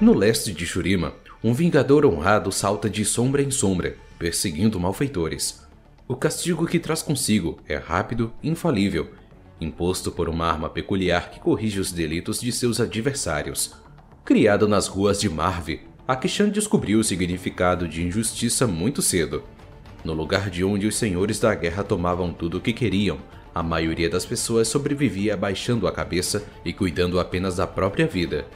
No leste de Shurima, um vingador honrado salta de sombra em sombra, perseguindo malfeitores. O castigo que traz consigo é rápido e infalível, imposto por uma arma peculiar que corrige os delitos de seus adversários. Criado nas ruas de Marvel, Akshan descobriu o significado de injustiça muito cedo. No lugar de onde os senhores da guerra tomavam tudo o que queriam, a maioria das pessoas sobrevivia abaixando a cabeça e cuidando apenas da própria vida.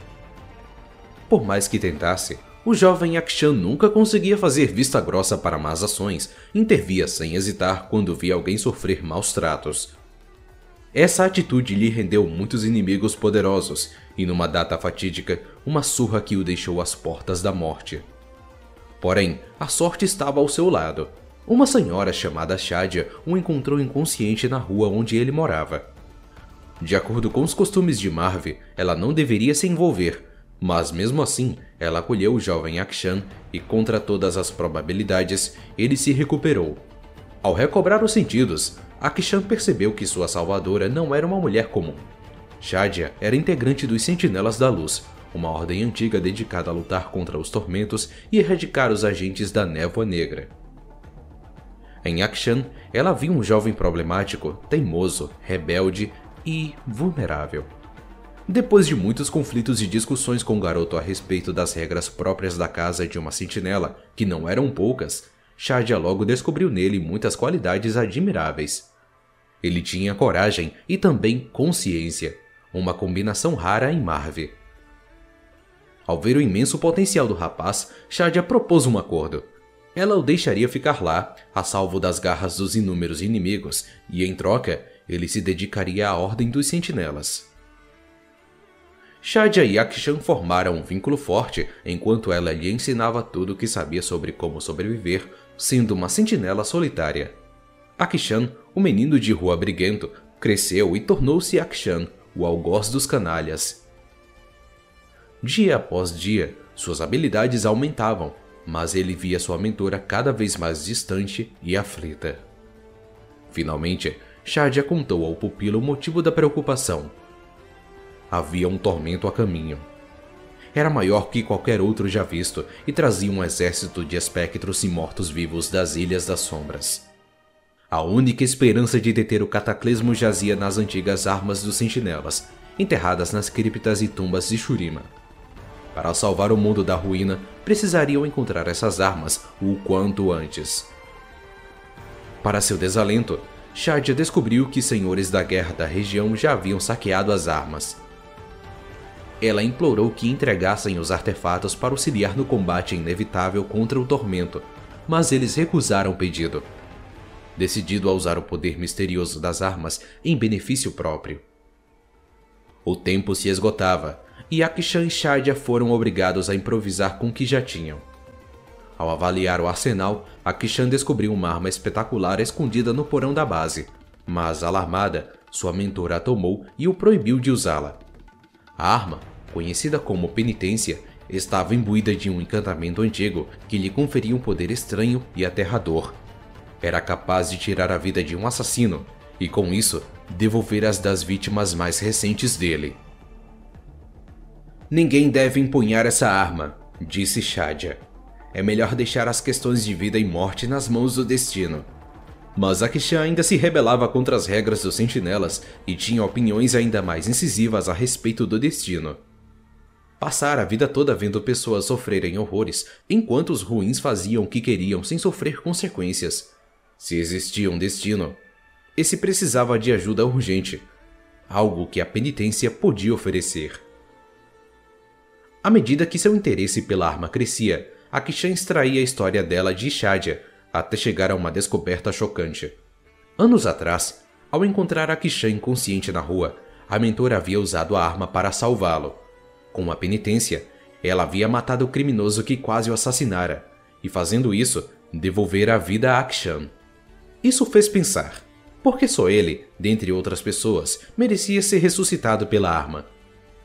Por mais que tentasse, o jovem Akshan nunca conseguia fazer vista grossa para más ações, intervia sem hesitar quando via alguém sofrer maus tratos. Essa atitude lhe rendeu muitos inimigos poderosos, e numa data fatídica, uma surra que o deixou às portas da morte. Porém, a sorte estava ao seu lado. Uma senhora chamada Shadia o encontrou inconsciente na rua onde ele morava. De acordo com os costumes de Marvel, ela não deveria se envolver, mas mesmo assim, ela acolheu o jovem Akshan e, contra todas as probabilidades, ele se recuperou. Ao recobrar os sentidos, Akshan percebeu que sua salvadora não era uma mulher comum. Shadia era integrante dos Sentinelas da Luz, uma ordem antiga dedicada a lutar contra os tormentos e erradicar os agentes da névoa negra. Em Akshan, ela viu um jovem problemático, teimoso, rebelde e vulnerável. Depois de muitos conflitos e discussões com o garoto a respeito das regras próprias da casa de uma sentinela, que não eram poucas, Shadia logo descobriu nele muitas qualidades admiráveis. Ele tinha coragem e também consciência, uma combinação rara em Marvel. Ao ver o imenso potencial do rapaz, Shadia propôs um acordo. Ela o deixaria ficar lá, a salvo das garras dos inúmeros inimigos, e em troca, ele se dedicaria à Ordem dos Sentinelas. Shadia e Akshan formaram um vínculo forte, enquanto ela lhe ensinava tudo o que sabia sobre como sobreviver, sendo uma sentinela solitária. Akshan, o menino de rua briguento, cresceu e tornou-se Akshan, o algoz dos canalhas. Dia após dia, suas habilidades aumentavam, mas ele via sua mentora cada vez mais distante e aflita. Finalmente, Shadia contou ao pupilo o motivo da preocupação. Havia um tormento a caminho. Era maior que qualquer outro já visto e trazia um exército de espectros e mortos-vivos das Ilhas das Sombras. A única esperança de deter o cataclismo jazia nas antigas armas dos sentinelas, enterradas nas criptas e tumbas de Shurima. Para salvar o mundo da ruína, precisariam encontrar essas armas o quanto antes. Para seu desalento, Shadia descobriu que senhores da guerra da região já haviam saqueado as armas. Ela implorou que entregassem os artefatos para auxiliar no combate inevitável contra o tormento, mas eles recusaram o pedido, decidido a usar o poder misterioso das armas em benefício próprio. O tempo se esgotava, e Akshan e Shadia foram obrigados a improvisar com o que já tinham. Ao avaliar o arsenal, Akshan descobriu uma arma espetacular escondida no porão da base, mas alarmada, sua mentora a tomou e o proibiu de usá-la. A arma, conhecida como penitência, estava imbuída de um encantamento antigo que lhe conferia um poder estranho e aterrador. Era capaz de tirar a vida de um assassino e, com isso, devolver as das vítimas mais recentes dele. Ninguém deve empunhar essa arma, disse Shadia. É melhor deixar as questões de vida e morte nas mãos do destino. Mas Akshan ainda se rebelava contra as regras dos sentinelas e tinha opiniões ainda mais incisivas a respeito do destino. Passar a vida toda vendo pessoas sofrerem horrores, enquanto os ruins faziam o que queriam sem sofrer consequências. Se existia um destino, esse precisava de ajuda urgente, algo que a penitência podia oferecer. À medida que seu interesse pela arma crescia, Akshan extraía a história dela de Shadia, até chegar a uma descoberta chocante. Anos atrás, ao encontrar Akshan inconsciente na rua, a mentora havia usado a arma para salvá-lo. Com a penitência, ela havia matado o criminoso que quase o assassinara, e fazendo isso, devolvera a vida a Akshan. Isso fez pensar, porque só ele, dentre outras pessoas, merecia ser ressuscitado pela arma.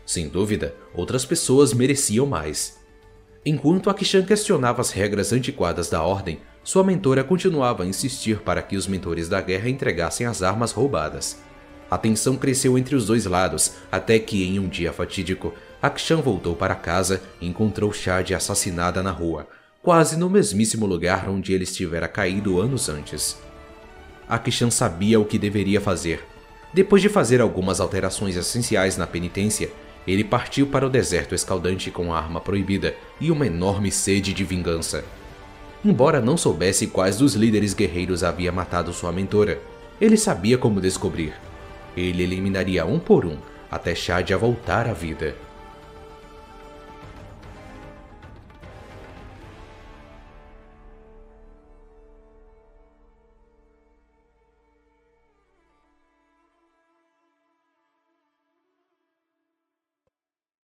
Sem dúvida, outras pessoas mereciam mais. Enquanto Akshan questionava as regras antiquadas da Ordem, sua mentora continuava a insistir para que os mentores da guerra entregassem as armas roubadas. A tensão cresceu entre os dois lados, até que, em um dia fatídico, Akshan voltou para casa e encontrou Shadi assassinada na rua, quase no mesmíssimo lugar onde ele estivera caído anos antes. Akshan sabia o que deveria fazer. Depois de fazer algumas alterações essenciais na penitência, ele partiu para o deserto escaldante com a arma proibida e uma enorme sede de vingança. Embora não soubesse quais dos líderes guerreiros havia matado sua mentora, ele sabia como descobrir. Ele eliminaria um por um, até Shadi voltar à vida.